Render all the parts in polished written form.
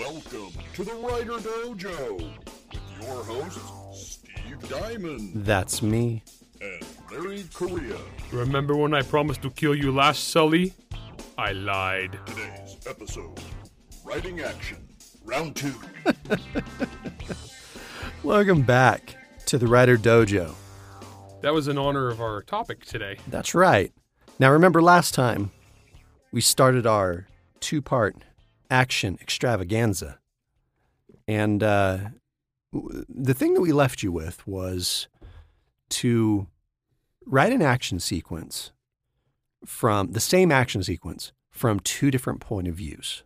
Welcome to the Writer Dojo with your hosts, Steve Diamond. That's me. And Larry Correia. Remember when I promised to kill you last, Sully? I lied. Today's episode, Writing Action, Round 2. Welcome back to the Writer Dojo. That was in honor of our topic today. That's right. Now remember last time, we started our two-part action extravaganza. And the thing that we left you with was to write an action sequence from the same action sequence from two different point of views,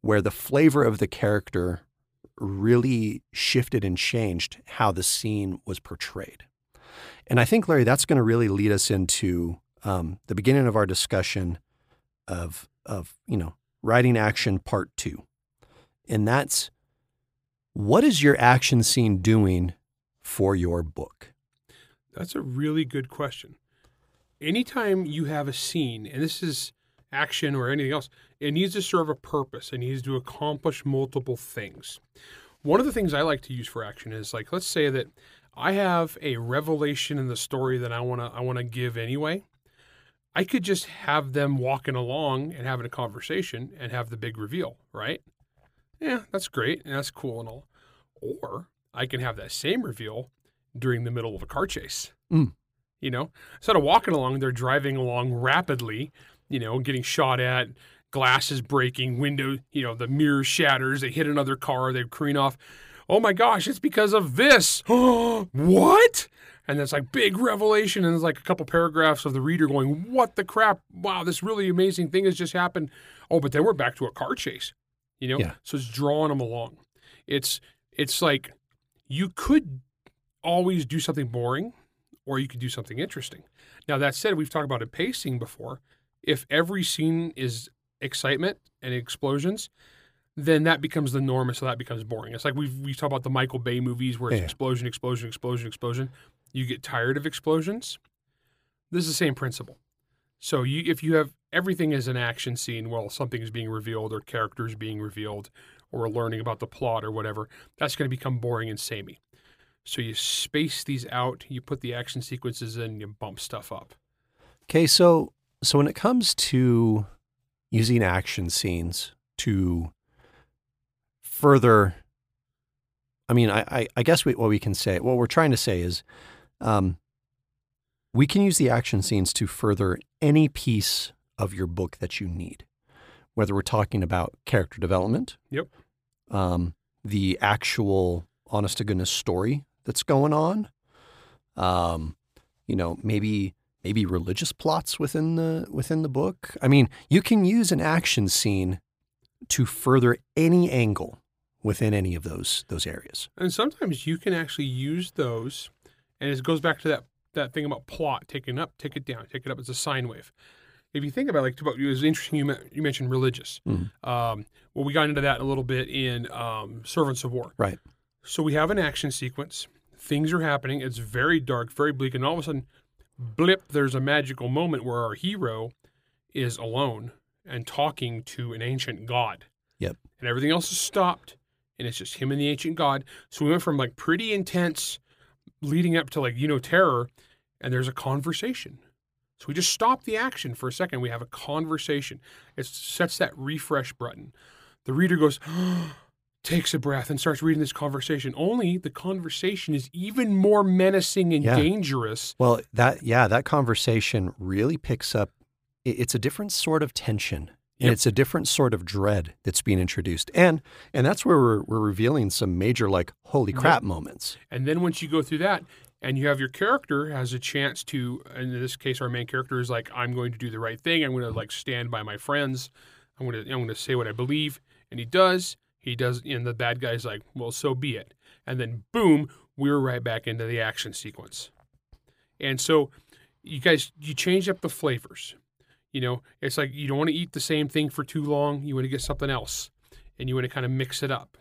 where the flavor of the character really shifted and changed how the scene was portrayed. And I think, Larry, that's going to really lead us into the beginning of our discussion of writing action part 2. And that's, what is your action scene doing for your book? That's a really good question. Anytime you have a scene, and this is action or anything else, it needs to serve a purpose. It needs to accomplish multiple things. One of the things I like to use for action is, like, let's say that I have a revelation in the story that I want to give anyway. I could just have them walking along and having a conversation and have the big reveal, right? Yeah, that's great and that's cool and all. Or I can have that same reveal during the middle of a car chase. Mm. You know, instead of walking along, they're driving along rapidly, getting shot at, glasses breaking, window, the mirror shatters, they hit another car, they careen off. Oh my gosh, it's because of this. What? And it's like big revelation. And there's like a couple paragraphs of the reader going, what the crap? Wow, this really amazing thing has just happened. Oh, but then we're back to a car chase, Yeah. So it's drawing them along. It's like you could always do something boring or you could do something interesting. Now, that said, we've talked about pacing before. If every scene is excitement and explosions, then that becomes the norm, and so that becomes boring. It's like we talk about the Michael Bay movies where it's explosion, explosion, explosion, explosion. You get tired of explosions. This is the same principle. So if you have everything as an action scene, well, something is being revealed or characters being revealed or learning about the plot or whatever, that's going to become boring and samey. So you space these out, you put the action sequences in, you bump stuff up. Okay, so when it comes to using action scenes to further, I guess what we're trying to say is we can use the action scenes to further any piece of your book that you need, whether we're talking about character development, the actual honest-to-goodness story that's going on, maybe religious plots within the book. I mean, you can use an action scene to further any angle within any of those areas. And sometimes you can actually use those, and it goes back to that thing about plot, taking up, take it down, take it up as a sine wave. If you think about it was interesting you mentioned religious. Mm-hmm. Well, we got into that a little bit in Servants of War. Right. So we have an action sequence. Things are happening. It's very dark, very bleak, and all of a sudden, blip, there's a magical moment where our hero is alone and talking to an ancient god. Yep. And everything else is stopped, and it's just him and the ancient god. So we went from like pretty intense leading up to terror, and there's a conversation. So we just stop the action for a second. We have a conversation. It sets that refresh button. The reader goes, takes a breath and starts reading this conversation. Only the conversation is even more menacing and dangerous. Well, that conversation really picks up. It's a different sort of tension, and it's a different sort of dread that's being introduced. And that's where we're revealing some major, holy crap moments. And then once you go through that and you have your character has a chance to, and in this case, our main character is like, I'm going to do the right thing. I'm going to stand by my friends. I'm going to say what I believe. And he does. And the bad guy's like, well, so be it. And then boom, we're right back into the action sequence. And so you change up the flavors. It's like you don't want to eat the same thing for too long. You want to get something else, and you want to kind of mix it up.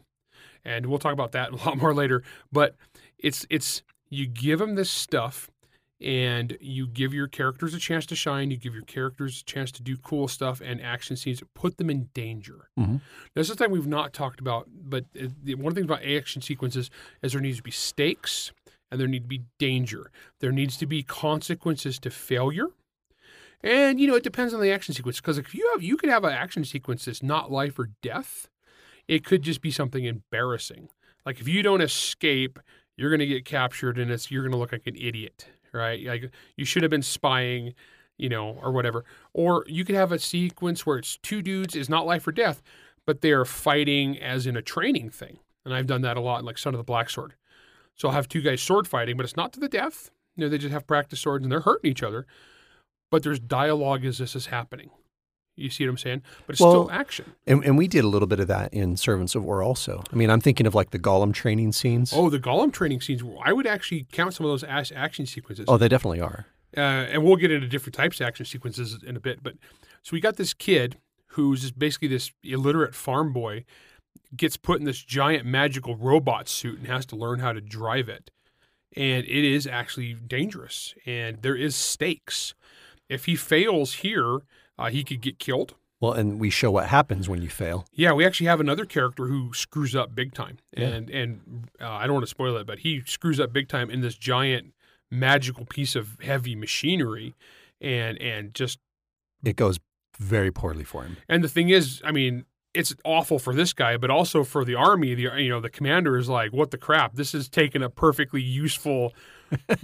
And we'll talk about that a lot more later. But you give them this stuff, and you give your characters a chance to shine, you give your characters a chance to do cool stuff and action scenes, put them in danger. Mm-hmm. That's the thing we've not talked about, but one of the things about action sequences is there needs to be stakes and there need to be danger. There needs to be consequences to failure. And, you know, it depends on the action sequence, because if you could have an action sequence that's not life or death. It could just be something embarrassing. Like if you don't escape, you're going to get captured and you're going to look like an idiot, right? Like you should have been spying, you know, or whatever. Or you could have a sequence where it's two dudes, it's not life or death, but they are fighting as in a training thing. And I've done that a lot in like Son of the Black Sword. So I'll have two guys sword fighting, but it's not to the death. You know, they just have practice swords and they're hurting each other. But there's dialogue as this is happening. You see what I'm saying? But it's still action. And we did a little bit of that in Servants of War also. I mean, I'm thinking of like the Gollum training scenes. Oh, the Gollum training scenes. I would actually count some of those as action sequences. Oh, they definitely are. And we'll get into different types of action sequences in a bit. But so we got this kid who's basically this illiterate farm boy, gets put in this giant magical robot suit and has to learn how to drive it. And it is actually dangerous. And there is stakes. If he fails here... he could get killed. Well, and we show what happens when you fail. Yeah, we actually have another character who screws up big time. And I don't want to spoil it, but he screws up big time in this giant magical piece of heavy machinery and just... It goes very poorly for him. And the thing is, I mean, it's awful for this guy, but also for the army. The commander is like, what the crap? This is taking a perfectly useful...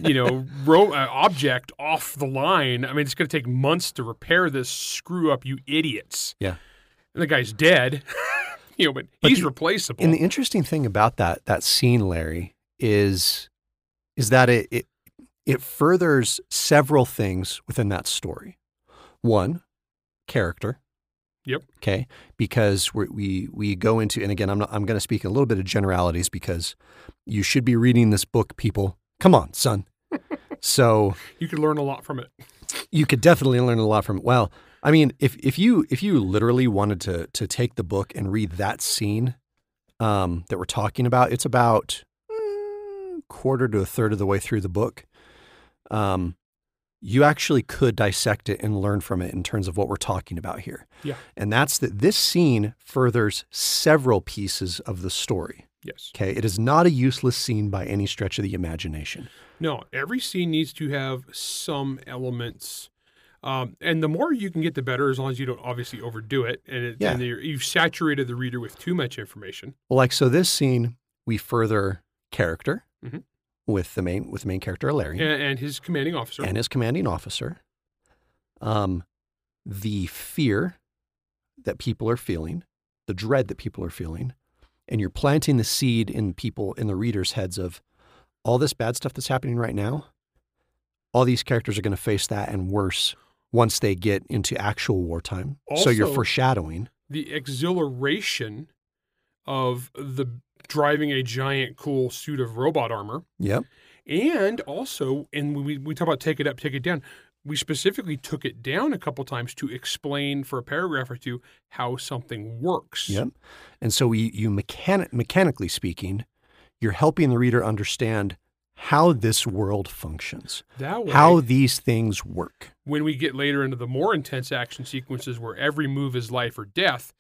object off the line. I mean, it's going to take months to repair this screw up, you idiots. Yeah. And the guy's dead, but he's replaceable. And the interesting thing about that scene, Larry, is that it furthers several things within that story. One, character. Yep. Okay. Because we go into, and again, I'm going to speak a little bit of generalities because you should be reading this book, people. Come on, son. So you could learn a lot from it. You could definitely learn a lot from it. Well, I mean, if you literally wanted to take the book and read that scene that we're talking about, it's about quarter to a third of the way through the book. You actually could dissect it and learn from it in terms of what we're talking about here. Yeah. And that's that this scene furthers several pieces of the story. Yes. Okay. It is not a useless scene by any stretch of the imagination. No, every scene needs to have some elements. And the more you can get, the better, as long as you don't obviously overdo it. And you've saturated the reader with too much information. Well, like, so this scene, we further character mm-hmm. with the main character, Larry. And his commanding officer. The fear that people are feeling, the dread that people are feeling. And you're planting the seed in people, in the readers' heads of all this bad stuff that's happening right now. All these characters are going to face that and worse once they get into actual wartime. Also, so you're foreshadowing. The exhilaration of the driving a giant cool suit of robot armor. Yep. And also, and when we talk about take it up, take it down, we specifically took it down a couple times to explain for a paragraph or two how something works. Yep. And so mechanically speaking, you're helping the reader understand how this world functions, that way, how these things work. When we get later into the more intense action sequences where every move is life or death,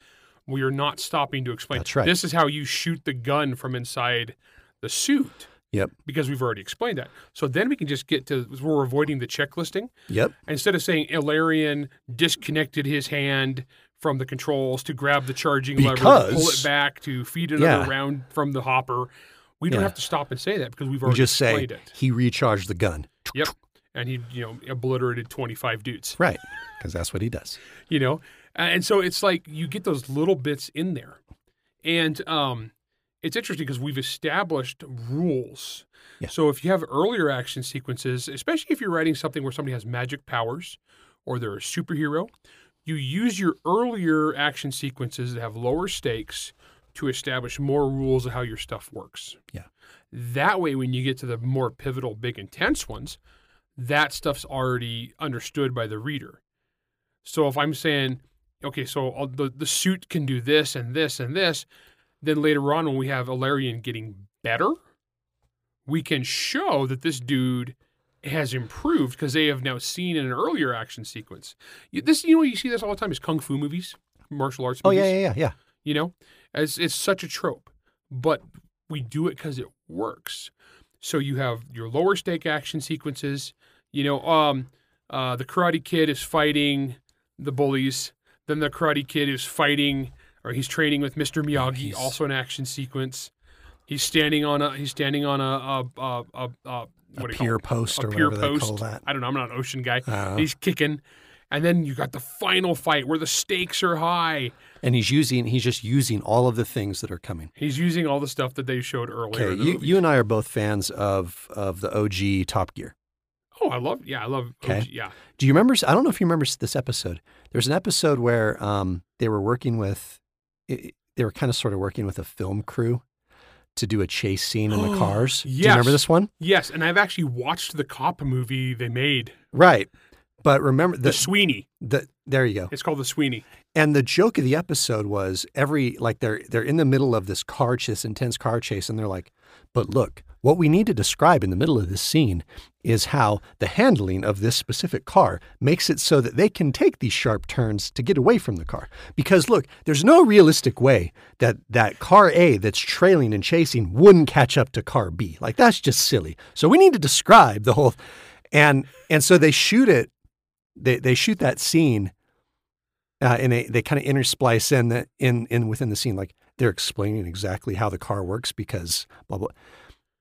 we are not stopping to explain. That's right. This is how you shoot the gun from inside the suit. Yep. Because we've already explained that. So then we can just get to, we're avoiding the checklisting. Yep. Instead of saying Ilarion disconnected his hand from the controls to grab the charging lever, pull it back to feed another round from the hopper, we don't have to stop and say that because we've already explained it. We just say, he recharged the gun. Yep. And he, obliterated 25 dudes. Right. Because that's what he does. And so it's like you get those little bits in there. And, it's interesting because we've established rules. Yeah. So if you have earlier action sequences, especially if you're writing something where somebody has magic powers or they're a superhero, you use your earlier action sequences that have lower stakes to establish more rules of how your stuff works. Yeah. That way, when you get to the more pivotal, big, intense ones, that stuff's already understood by the reader. So if I'm saying, okay, so the suit can do this and this and this, then later on when we have Ilarion getting better, we can show that this dude has improved because they have now seen in an earlier action sequence. This, you know, you see this all the time is kung fu movies, martial arts movies. Oh, yeah. You know, it's such a trope, but we do it because it works. So you have your lower stake action sequences. You know, the Karate Kid is fighting the bullies. Then the Karate Kid is fighting, or he's training with Mr. Miyagi, also an action sequence. He's standing on a pier post. I don't know. I'm not an ocean guy. He's kicking, and then you got the final fight where the stakes are high. And he's just using all of the things that are coming. He's using all the stuff that they showed earlier. Okay, you and I are both fans of the OG Top Gear. Oh, I love. Okay. OG, yeah. Do you remember? I don't know if you remember this episode. There's an episode where they were working with. They were kind of sort of working with a film crew to do a chase scene in the cars. Yes. Do you remember this one? Yes, and I've actually watched the cop movie they made. Right. But remember... The Sweeney. There you go. It's called The Sweeney. And the joke of the episode was they're in the middle of this car chase, intense car chase, and they're like, but look, what we need to describe in the middle of this scene is how the handling of this specific car makes it so that they can take these sharp turns to get away from the car. Because look, there's no realistic way that car A that's trailing and chasing wouldn't catch up to car B. Like, that's just silly. So we need to describe the whole... And so they shoot it. They shoot that scene, and they kind of intersplice in within the scene. Like, they're explaining exactly how the car works because blah, blah.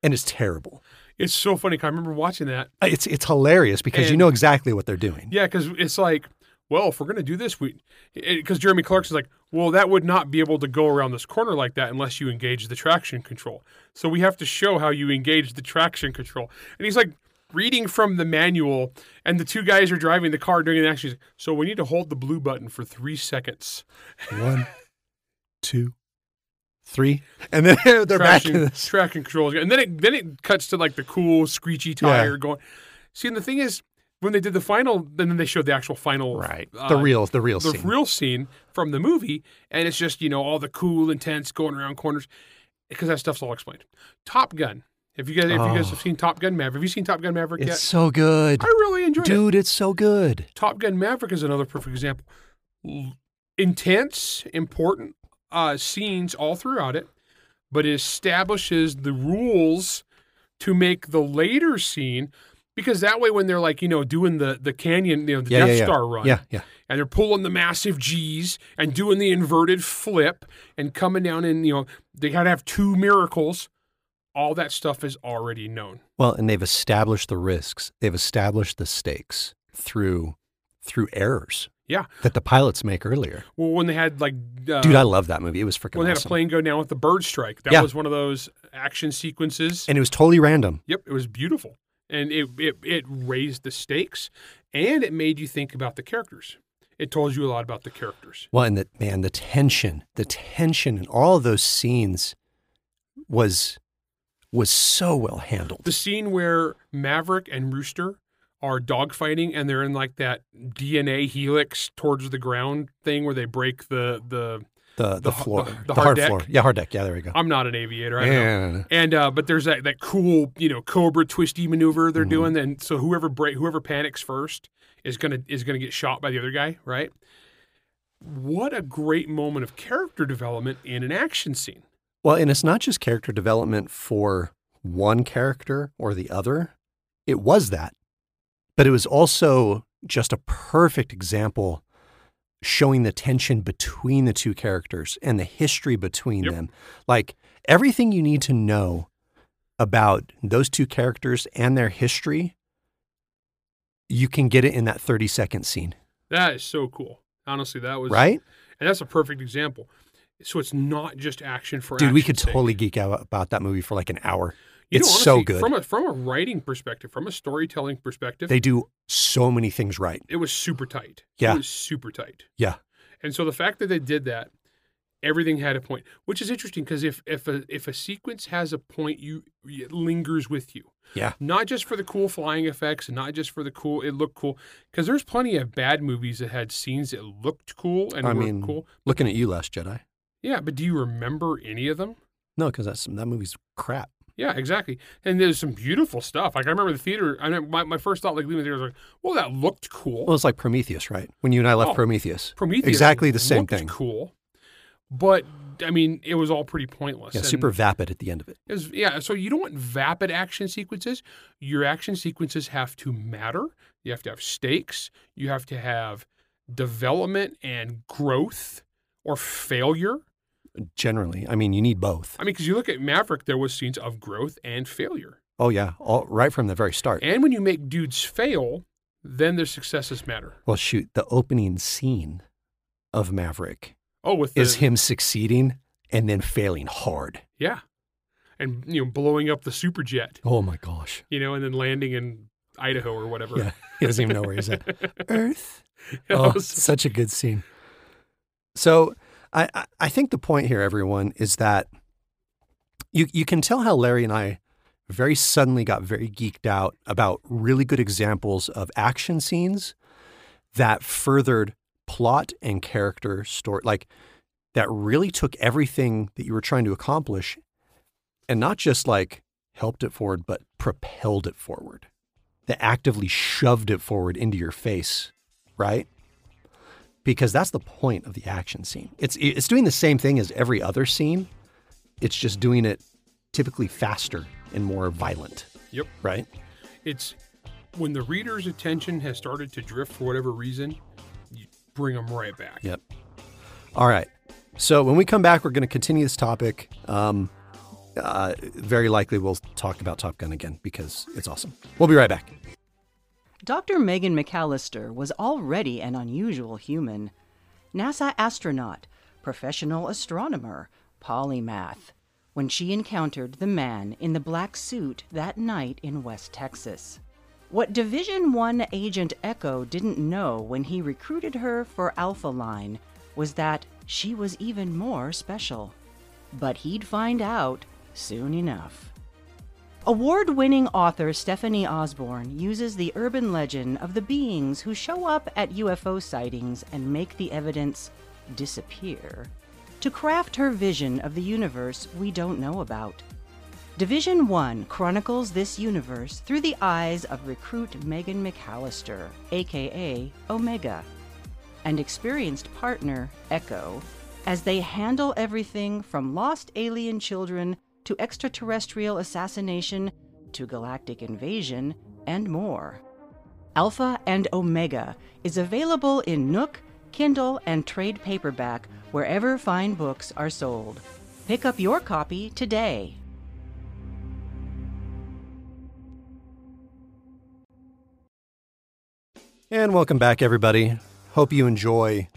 And it's terrible. It's so funny. I remember watching that. It's hilarious because you know exactly what they're doing. Yeah, because it's like, well, if we're going to do this, because Jeremy Clarkson's like, well, that would not be able to go around this corner like that unless you engage the traction control. So we have to show how you engage the traction control. And he's like, reading from the manual, and the two guys are driving the car during the action. So we need to hold the blue button for 3 seconds. 1, 2, 3, and then they're traction, back in this. Traction controls, and then it cuts to like the cool screechy tire going. See, and the thing is, when they did the final, then they showed the actual final, right? The real scene from the movie, and it's just, you know, all the cool, intense going around corners because that stuff's all explained. Top Gun. If you guys have seen Top Gun Maverick, have you seen Top Gun Maverick yet? It's so good. I really enjoyed it. Dude, it's so good. Top Gun Maverick is another perfect example. Intense, important scenes all throughout it, but it establishes the rules to make the later scene, because that way when they're like, you know, doing the canyon, you know, the Death Star run. Yeah, yeah. And they're pulling the massive G's and doing the inverted flip and coming down, and, you know, they gotta have two miracles. All that stuff is already known. Well, and they've established the risks. They've established the stakes through errors. Yeah, that the pilots make earlier. Well, when they had like, dude, I love that movie. It was freaking awesome. When they had a plane go down with the bird strike, that was one of those action sequences, and it was totally random. Yep, it was beautiful, and it raised the stakes, and it made you think about the characters. It told you a lot about the characters. Well, and the tension in all of those scenes was so well handled. The scene where Maverick and Rooster are dogfighting and they're in like that DNA helix towards the ground thing where they break the floor, the hard floor. Yeah, hard deck. Yeah, there we go. I'm not an aviator. I know. And but there's that cool, you know, cobra twisty maneuver they're doing, and so whoever panics first is gonna get shot by the other guy, right? What a great moment of character development in an action scene. Well, and it's not just character development for one character or the other. It was that. But it was also just a perfect example showing the tension between the two characters and the history between them. Like, everything you need to know about those two characters and their history, you can get it in that 30-second scene. That is so cool. Honestly, that was... Right? And that's a perfect example. So it's not just action for action. Dude, we could totally geek out about that movie for like an hour. It's so good. From a writing perspective, from a storytelling perspective. They do so many things right. It was super tight. Yeah. It was super tight. Yeah. And so the fact that they did that, everything had a point, which is interesting because if a sequence has a point, it lingers with you. Yeah. Not just for the cool flying effects, not just for the cool, it looked cool. Because there's plenty of bad movies that had scenes that looked cool and weren't cool. Looking at you, Last Jedi. Yeah, but do you remember any of them? No, because that movie's crap. Yeah, exactly. And there's some beautiful stuff. Like, I remember the theater, I remember my first thought, like, leaving the theater was like, well, that looked cool. Well, it's like Prometheus, right? When you and I left Prometheus. Prometheus. Exactly the same thing. Cool. But, I mean, it was all pretty pointless. Yeah, and super vapid at the end of it. So you don't want vapid action sequences. Your action sequences have to matter. You have to have stakes. You have to have development and growth or failure. Generally. I mean, you need both. I mean, because you look at Maverick, there was scenes of growth and failure. Oh, yeah. All right from the very start. And when you make dudes fail, then their successes matter. Well, shoot, the opening scene of Maverick... is him succeeding and then failing hard. Yeah. And, you know, blowing up the superjet. Oh, my gosh. You know, and then landing in Idaho or whatever. Yeah. He doesn't even know where he's at. Earth. Oh, such a good scene. So I think the point here, everyone, is that you can tell how Larry and I very suddenly got very geeked out about really good examples of action scenes that furthered plot and character story, like that really took everything that you were trying to accomplish and not just like helped it forward, but propelled it forward, that actively shoved it forward into your face, right? Because that's the point of the action scene. It's doing the same thing as every other scene. It's just doing it typically faster and more violent. Yep. Right? It's when the reader's attention has started to drift for whatever reason, bring them right back. Yep. All right. So when we come back, we're going to continue this topic. Very likely we'll talk about Top Gun again because it's awesome. We'll be right back. Dr. Megan McAllister was already an unusual human. NASA astronaut, professional astronomer, polymath. When she encountered the man in the black suit that night in West Texas. What Division One agent Echo didn't know when he recruited her for Alpha Line was that she was even more special. But he'd find out soon enough. Award-winning author Stephanie Osborne uses the urban legend of the beings who show up at UFO sightings and make the evidence disappear to craft her vision of the universe we don't know about. Division One chronicles this universe through the eyes of recruit Megan McAllister, aka Omega, and experienced partner Echo, as they handle everything from lost alien children to extraterrestrial assassination to galactic invasion and more. Alpha and Omega is available in Nook, Kindle, and trade paperback wherever fine books are sold. Pick up your copy today. And welcome back, everybody. Hope you enjoy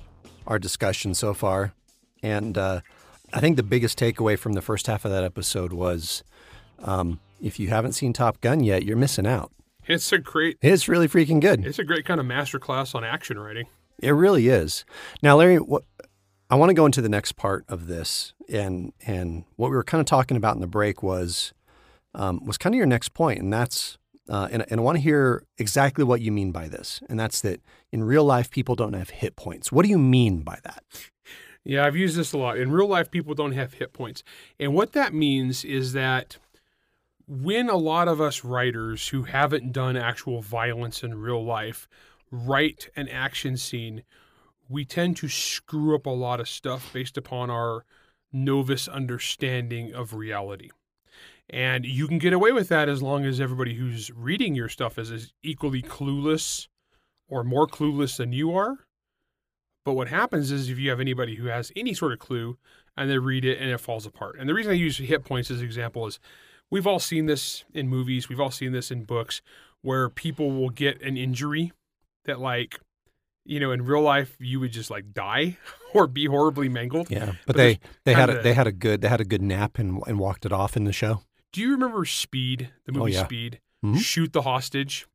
our discussion so far. And I think the biggest takeaway from the first half of that episode was if you haven't seen Top Gun yet, you're missing out. It's really freaking good. It's a great kind of masterclass on action writing. It really is. Now, Larry, I want to go into the next part of this. And what we were kind of talking about in the break was kind of your next point, and that's... And I want to hear exactly what you mean by this. And that's that in real life, people don't have hit points. What do you mean by that? Yeah, I've used this a lot. In real life, people don't have hit points. And what that means is that when a lot of us writers who haven't done actual violence in real life write an action scene, we tend to screw up a lot of stuff based upon our novice understanding of reality. And you can get away with that as long as everybody who's reading your stuff is equally clueless or more clueless than you are. But what happens is if you have anybody who has any sort of clue and they read it and it falls apart. And the reason I use hit points as an example is we've all seen this in movies. We've all seen this in books where people will get an injury that, like, you know, in real life, you would just like die or be horribly mangled. Yeah, but they had a good nap and walked it off in the show. Do you remember Speed, the movie Speed? Mm-hmm. Shoot the hostage.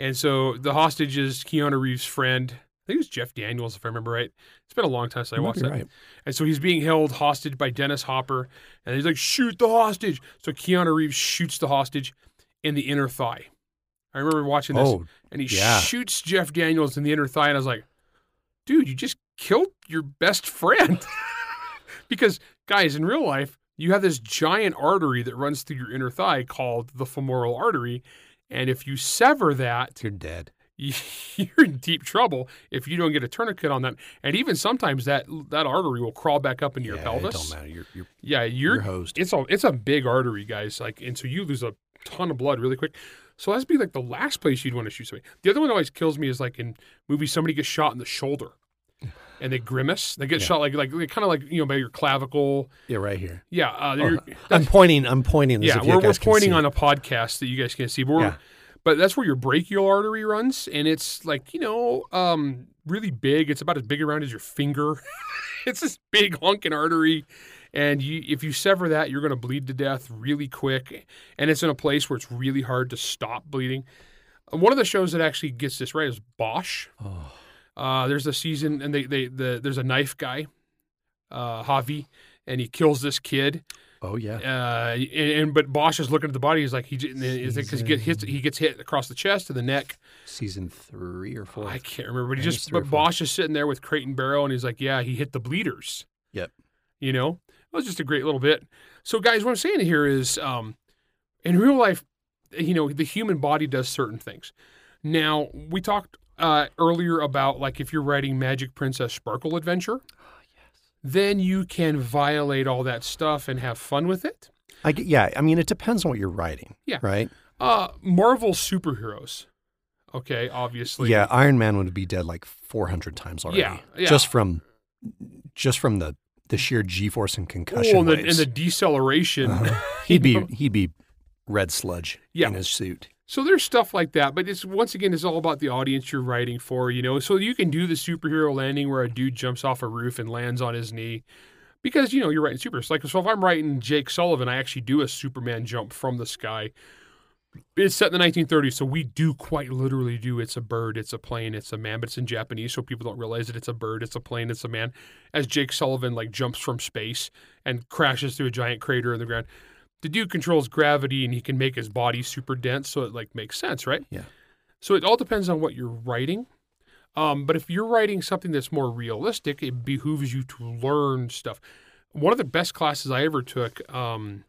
And so the hostage is Keanu Reeves' friend. I think it was Jeff Daniels, if I remember right. It's been a long time since I watched that. Right. And so he's being held hostage by Dennis Hopper. And he's like, shoot the hostage. So Keanu Reeves shoots the hostage in the inner thigh. I remember watching this. Oh, and he shoots Jeff Daniels in the inner thigh. And I was like, dude, you just killed your best friend. Because, guys, in real life, you have this giant artery that runs through your inner thigh called the femoral artery. And if you sever that, you're dead. You're in deep trouble if you don't get a tourniquet on that. And even sometimes that artery will crawl back up into your pelvis. It don't matter. You're hosed. It's a big artery, guys. Like, and so you lose a ton of blood really quick. So that's be like the last place you'd want to shoot somebody. The other one that always kills me is like in movies, somebody gets shot in the shoulder. And they grimace. They get shot like kind of like, you know, by your clavicle. Yeah, right here. Yeah, I'm pointing. Yeah, we're pointing on a podcast that you guys can't see, but that's where your brachial artery runs, and it's like, you know, really big. It's about as big around as your finger. It's this big honking artery, and if you sever that, you're going to bleed to death really quick, and it's in a place where it's really hard to stop bleeding. One of the shows that actually gets this right is Bosch. Oh. There's a season, and there's a knife guy, Javi, and he kills this kid. Oh yeah. But Bosch is looking at the body. He's like, he gets hit across the chest and the neck. Season 3 or 4. I can't remember. But Bosch is sitting there with crate and barrel, and he's like, yeah, he hit the bleeders. Yep. You know, it was just a great little bit. So guys, what I'm saying here is, in real life, you know, the human body does certain things. Now we talked earlier about, like, if you're writing Magic Princess Sparkle Adventure, then you can violate all that stuff and have fun with it. I mean, it depends on what you're writing, right? Marvel superheroes, okay, obviously. Yeah, Iron Man would be dead like 400 times already. Yeah. Just from the sheer G-force and concussion waves. And the deceleration. He'd be red sludge in his suit. So there's stuff like that, but it's all about the audience you're writing for, you know. So you can do the superhero landing where a dude jumps off a roof and lands on his knee because, you know, you're writing superheroes. Like, so if I'm writing Jake Sullivan, I actually do a Superman jump from the sky. It's set in the 1930s, so we do quite literally do it's a bird, it's a plane, it's a man, but it's in Japanese, so people don't realize that it's a bird, it's a plane, it's a man, as Jake Sullivan, like, jumps from space and crashes through a giant crater in the ground. The dude controls gravity, and he can make his body super dense, so it, like, makes sense, right? Yeah. So it all depends on what you're writing. But if you're writing something that's more realistic, it behooves you to learn stuff. One of the best classes I ever took, and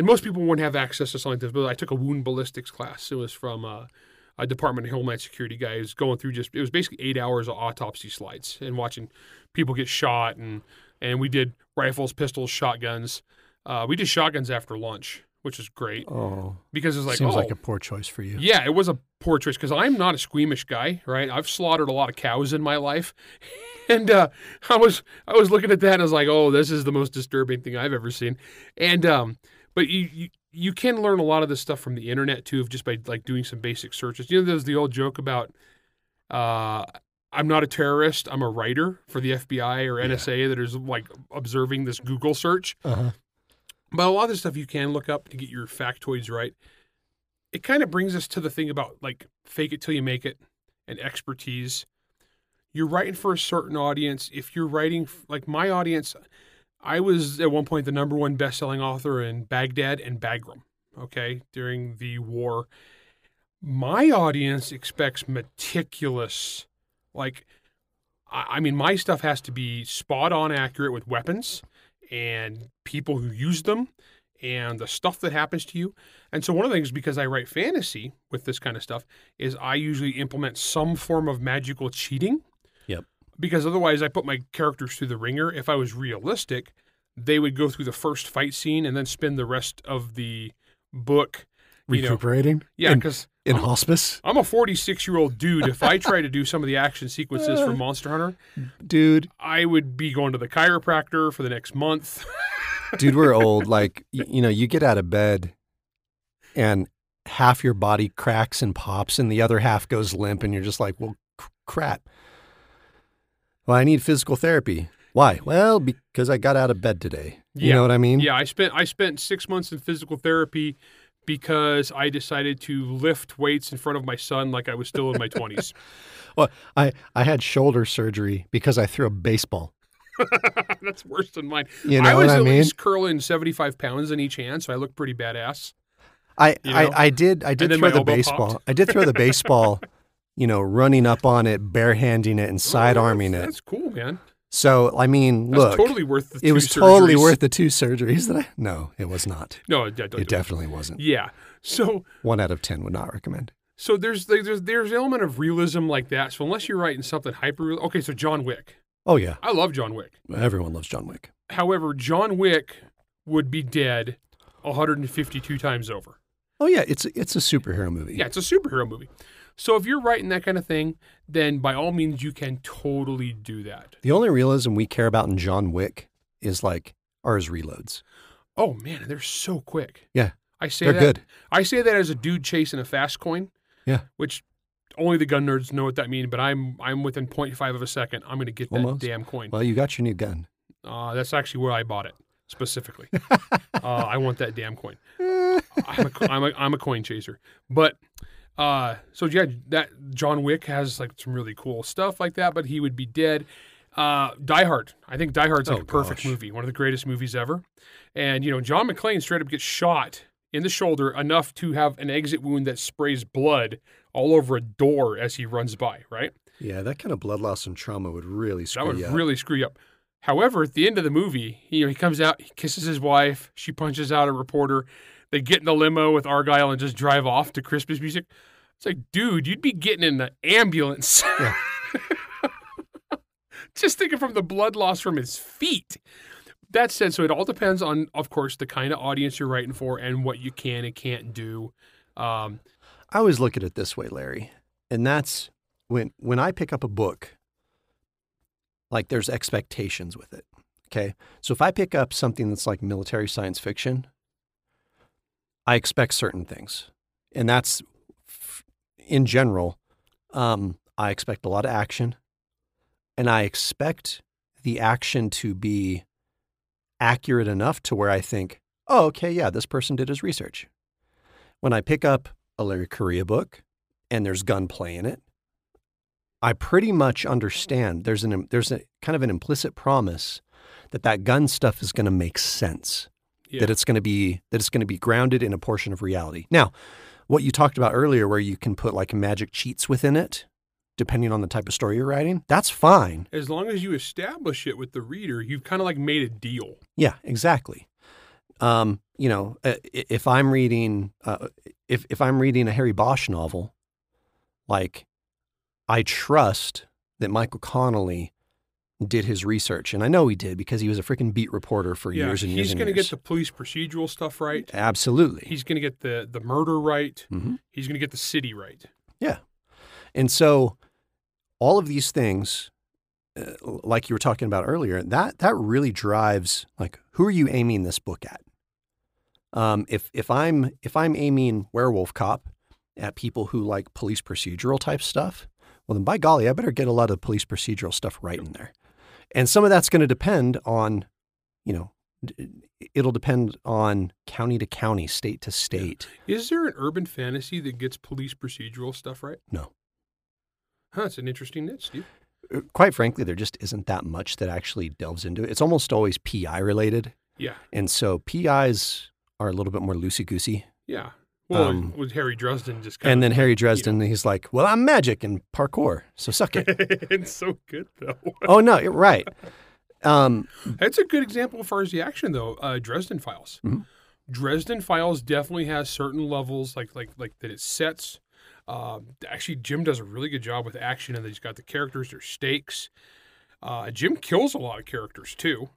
most people wouldn't have access to something like this, but I took a wound ballistics class. It was from a Department of Homeland Security guy who's going through it was basically 8 hours of autopsy slides and watching people get shot, and we did rifles, pistols, shotguns. We did shotguns after lunch, which is great. Oh, because it's like seems like a poor choice for you. Yeah, it was a poor choice because I'm not a squeamish guy, right? I've slaughtered a lot of cows in my life, and I was looking at that and I was like, oh, this is the most disturbing thing I've ever seen. And but you can learn a lot of this stuff from the internet too, just by, like, doing some basic searches. You know, there's the old joke about I'm not a terrorist, I'm a writer for the FBI or NSA that is, like, observing this Google search. Uh-huh. But a lot of the stuff you can look up to get your factoids right. It kind of brings us to the thing about, like, fake it till you make it and expertise. You're writing for a certain audience. If you're writing, like my audience, I was at one point the number one best-selling author in Baghdad and Bagram, okay, during the war. My audience expects meticulous, like, I mean, my stuff has to be spot-on accurate with weapons and people who use them and the stuff that happens to you. And so one of the things, because I write fantasy with this kind of stuff, is I usually implement some form of magical cheating. Yep. Because otherwise I put my characters through the ringer. If I was realistic, they would go through the first fight scene and then spend the rest of the book recuperating. You know, because in hospice. I'm a 46-year-old dude. If I try to do some of the action sequences from Monster Hunter, dude, I would be going to the chiropractor for the next month. Dude, we're old. Like, you know, you get out of bed and half your body cracks and pops and the other half goes limp and you're just like, well, crap. Well, I need physical therapy. Why? Well, because I got out of bed today. You know what I mean? Yeah, I spent 6 months in physical therapy because I decided to lift weights in front of my son like I was still in my 20s. Well, I had shoulder surgery because I threw a baseball. That's worse than mine. You know what I mean? I was at least curling 75 pounds in each hand, so I looked pretty badass. I did throw the baseball. Popped. I did throw the baseball, you know, running up on it, barehanding it, and sidearming it. That's cool, man. So, I mean, look. It was totally worth the two surgeries. It was totally worth the two surgeries that I... No, it was not. No, it definitely wasn't. Yeah. So... 1 out of 10 would not recommend. So there's an element of realism like that. So unless you're writing something hyper-real... Okay, so John Wick. Oh, yeah. I love John Wick. Everyone loves John Wick. However, John Wick would be dead 152 times over. Oh, yeah. It's a superhero movie. Yeah, it's a superhero movie. So if you're writing that kind of thing, then by all means, you can totally do that. The only realism we care about in John Wick are his reloads. Oh, man, they're so quick. Yeah, they're good. I say that as a dude chasing a fast coin. Yeah. Which only the gun nerds know what that means, but I'm within 0.5 of a second. I'm going to get that damn coin. Well, you got your new gun. That's actually where I bought it, specifically. I want that damn coin. I'm a coin chaser. But... so yeah, that John Wick has like some really cool stuff like that, but he would be dead. Die Hard. I think Die Hard's like perfect movie, one of the greatest movies ever. And you know, John McClane straight up gets shot in the shoulder enough to have an exit wound that sprays blood all over a door as he runs by, right? Yeah, that kind of blood loss and trauma would really screw you up. That would really screw you up. However, at the end of the movie, you know, he comes out, he kisses his wife, she punches out a reporter. They get in the limo with Argyle and just drive off to Christmas music. It's like, dude, you'd be getting in an ambulance. Yeah. Just thinking from the blood loss from his feet. That said, so it all depends on, of course, the kind of audience you're writing for and what you can and can't do. I always look at it this way, Larry, and that's when I pick up a book, like there's expectations with it, okay? So if I pick up something that's like military science fiction, I expect certain things, and that's, in general, I expect a lot of action, and I expect the action to be accurate enough to where I think, oh, okay, yeah, this person did his research. When I pick up a Larry Correia book and there's gunplay in it, I pretty much understand there's a kind of an implicit promise that gun stuff is going to make sense. Yeah. That it's going to be grounded in a portion of reality. Now, what you talked about earlier, where you can put like magic cheats within it, depending on the type of story you're writing, that's fine. As long as you establish it with the reader, you've kind of like made a deal. Yeah, exactly. You know, if I'm reading a Harry Bosch novel, like I trust that Michael Connolly did his research, and I know he did because he was a freaking beat reporter for years and years. He's going to get the police procedural stuff right. Absolutely. He's going to get the murder right. Mm-hmm. He's going to get the city right. Yeah. And so all of these things, like you were talking about earlier, that really drives like, who are you aiming this book at? If I'm aiming Werewolf Cop at people who like police procedural type stuff, well then by golly, I better get a lot of police procedural stuff right in there. And some of that's going to depend on, you know, it'll depend on county to county, state to state. Is there an urban fantasy that gets police procedural stuff right? No. Huh, that's an interesting niche, Steve. Quite frankly, there just isn't that much that actually delves into it. It's almost always PI related. Yeah. And so PIs are a little bit more loosey-goosey. Yeah. Well, with Harry Dresden just kind of... And then Harry Dresden, you know, he's like, well, I'm magic and parkour, so suck it. It's so good, though. Oh, no, you're right. That's a good example as far as the action, though. Dresden Files. Mm-hmm. Dresden Files definitely has certain levels like that it sets. Actually, Jim does a really good job with action, and he's got the characters, their stakes. Jim kills a lot of characters, too.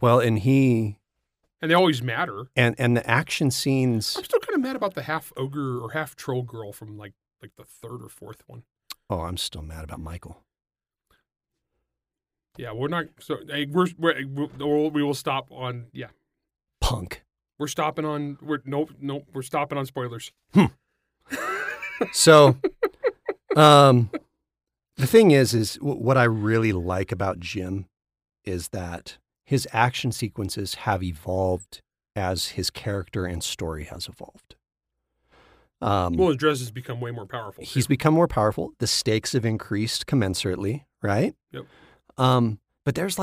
Well, and he... And they always matter. And the action scenes... I'm still kind of mad about the half ogre or half troll girl from like the third or fourth one. Oh, I'm still mad about Michael. Yeah, we're not... So hey, we will stop on... Yeah. Punk. We're stopping on... Nope, we're stopping on spoilers. So, the thing is what I really like about Jim is that his action sequences have evolved as his character and story has evolved. Well, his dress has become way more powerful. He's become more powerful. The stakes have increased commensurately, right? Yep. But there's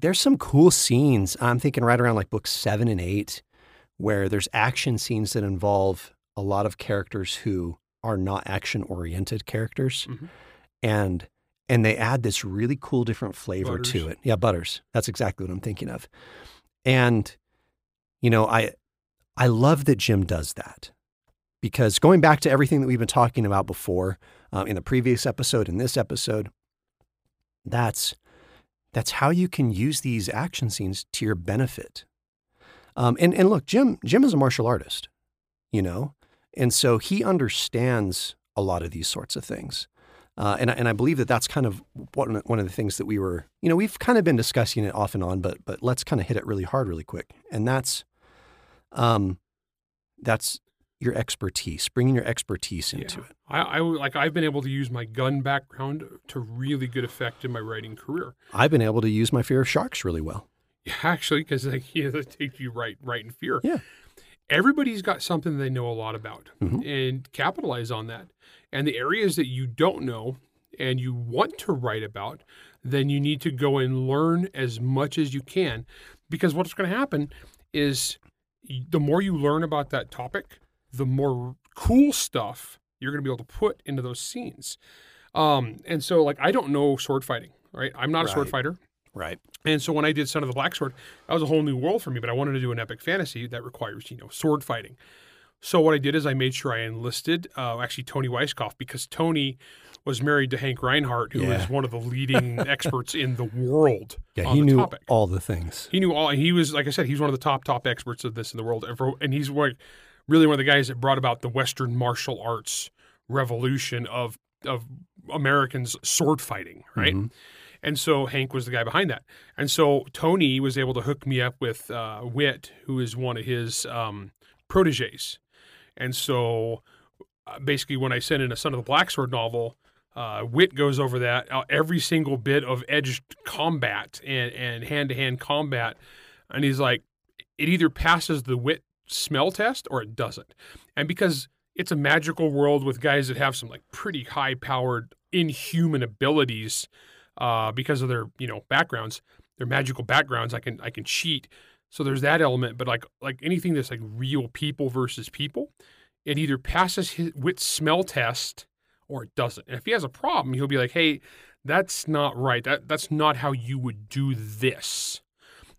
there's some cool scenes. I'm thinking right around like books 7 and 8, where there's action scenes that involve a lot of characters who are not action-oriented characters. Mm-hmm. And And they add this really cool different flavor to it. Yeah, butters. That's exactly what I'm thinking of. And, you know, I love that Jim does that, because going back to everything that we've been talking about before, in the previous episode, in this episode, that's how you can use these action scenes to your benefit. And look, Jim is a martial artist, you know, and so he understands a lot of these sorts of things. And I believe that that's kind of one of the things that we were, you know, we've kind of been discussing it off and on, but let's kind of hit it really hard, really quick. And that's your expertise, bringing your expertise into it. I've been able to use my gun background to really good effect in my writing career. I've been able to use my fear of sharks really well. Yeah, actually, because they take you right in fear. Yeah. Everybody's got something they know a lot about, mm-hmm. and capitalize on that. And the areas that you don't know and you want to write about, then you need to go and learn as much as you can. Because what's going to happen is the more you learn about that topic, the more cool stuff you're going to be able to put into those scenes. And so, like, I don't know sword fighting, right? I'm not a sword fighter. Right. And so when I did Son of the Black Sword, that was a whole new world for me, but I wanted to do an epic fantasy that requires, you know, sword fighting. So what I did is I made sure I enlisted actually Tony Weisskopf, because Tony was married to Hank Reinhardt, who is one of the leading experts in the world on the topic. All the things. He knew all. He was, like I said, he's one of the top experts of this in the world. And he's really one of the guys that brought about the Western martial arts revolution of Americans sword fighting, right? Mm-hmm. And so Hank was the guy behind that. And so Tony was able to hook me up with Witt, who is one of his proteges. And so basically when I sent in a Son of the Black Sword novel, Witt goes over that, every single bit of edged combat and hand-to-hand combat. And he's like, it either passes the Witt smell test or it doesn't. And because it's a magical world with guys that have some like pretty high-powered inhuman abilities because of their, you know, backgrounds, their magical backgrounds, I can cheat. So there's that element, but like anything that's like real people versus people, it either passes his Witt's smell test or it doesn't. And if he has a problem, he'll be like, hey, that's not right. That's not how you would do this.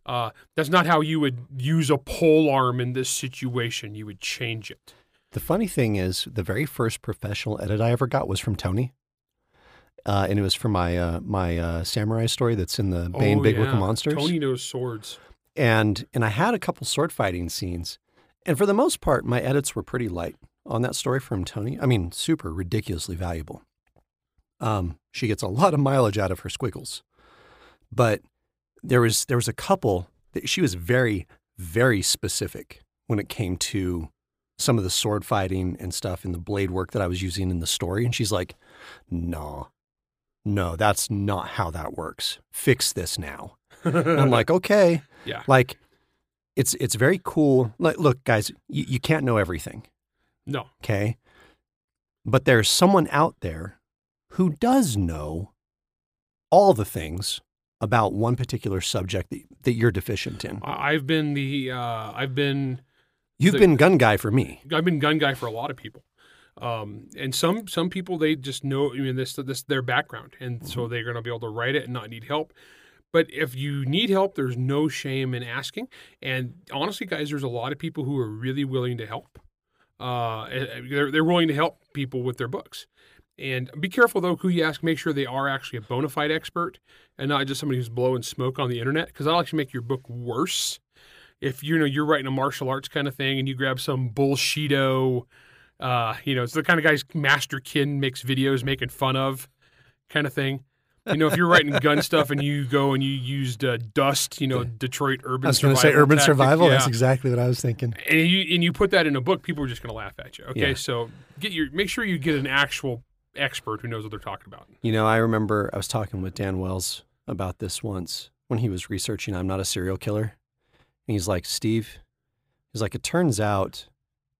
That's not how you would use a pole arm in this situation. You would change it. The funny thing is, the very first professional edit I ever got was from Tony. And it was for my samurai story that's in the Bane Big Wicked Monsters. Tony knows swords. And I had a couple sword fighting scenes, and for the most part, my edits were pretty light on that story from Tony. I mean, super ridiculously valuable. She gets a lot of mileage out of her squiggles, but there was a couple that she was very, very specific when it came to some of the sword fighting and stuff and the blade work that I was using in the story, and she's like, no, that's not how that works. Fix this now. And I'm like, okay. Yeah. Like, it's very cool. Like, look, guys, you can't know everything. No. Okay? But there's someone out there who does know all the things about one particular subject that you're deficient in. You've been gun guy for me. I've been gun guy for a lot of people. And some people, they just know, I mean, this their background, and so they're going to be able to write it and not need help. But if you need help, there's no shame in asking. And honestly, guys, there's a lot of people who are really willing to help. They're willing to help people with their books. And be careful, though, who you ask. Make sure they are actually a bona fide expert and not just somebody who's blowing smoke on the internet, because that'll actually make your book worse. If you're writing a martial arts kind of thing and you grab some bullshito. It's the kind of guys Master Kin makes videos making fun of kind of thing. You know, if you're writing gun stuff and you go and you used dust, Detroit urban survival. I was going to say urban survival. Yeah. That's exactly what I was thinking. And you put that in a book, people are just going to laugh at you. Okay, yeah. So make sure you get an actual expert who knows what they're talking about. You know, I remember I was talking with Dan Wells about this once when he was researching I'm Not a Serial Killer. And he's like, Steve, he's like, it turns out,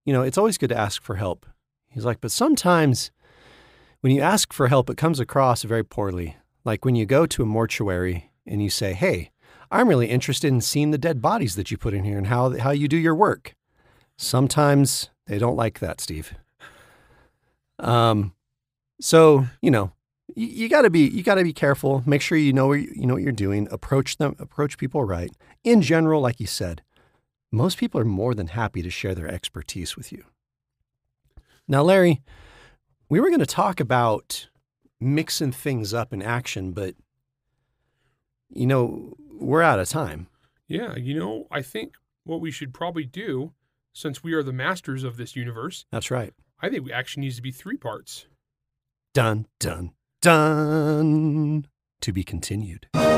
you know, it's always good to ask for help. He's like, but sometimes when you ask for help, it comes across very poorly. Like when you go to a mortuary and you say, hey, I'm really interested in seeing the dead bodies that you put in here and how you do your work. Sometimes they don't like that, Steve. So, You got to be careful. Make sure you know what you're doing. Approach people right. In general, like you said, most people are more than happy to share their expertise with you. Now, Larry, we were going to talk about mixing things up in action, but you know, we're out of time. Yeah, you know, I think what we should probably do, since we are the masters of this universe. That's right. I think we actually needs to be three parts. Dun, dun, dun. To be continued. Writer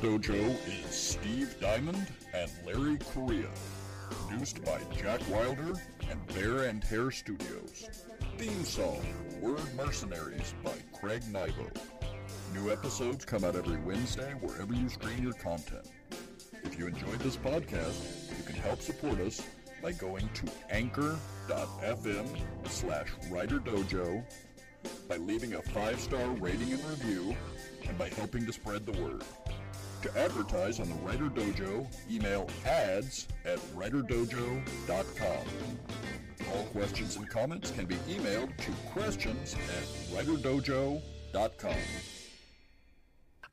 Dojo is Steve Diamond and Larry Correia. Produced by Jack Wilder and Bear and Hair Studios. Theme song, Word Mercenaries by Craig Nivo. New episodes come out every Wednesday wherever you stream your content. If you enjoyed this podcast, you can help support us by going to anchor.fm/writerdojo, by leaving a 5-star rating and review, and by helping to spread the word. To advertise on the Writer Dojo, email ads@writerdojo.com. All questions and comments can be emailed to questions@writerdojo.com.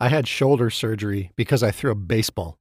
I had shoulder surgery because I threw a baseball.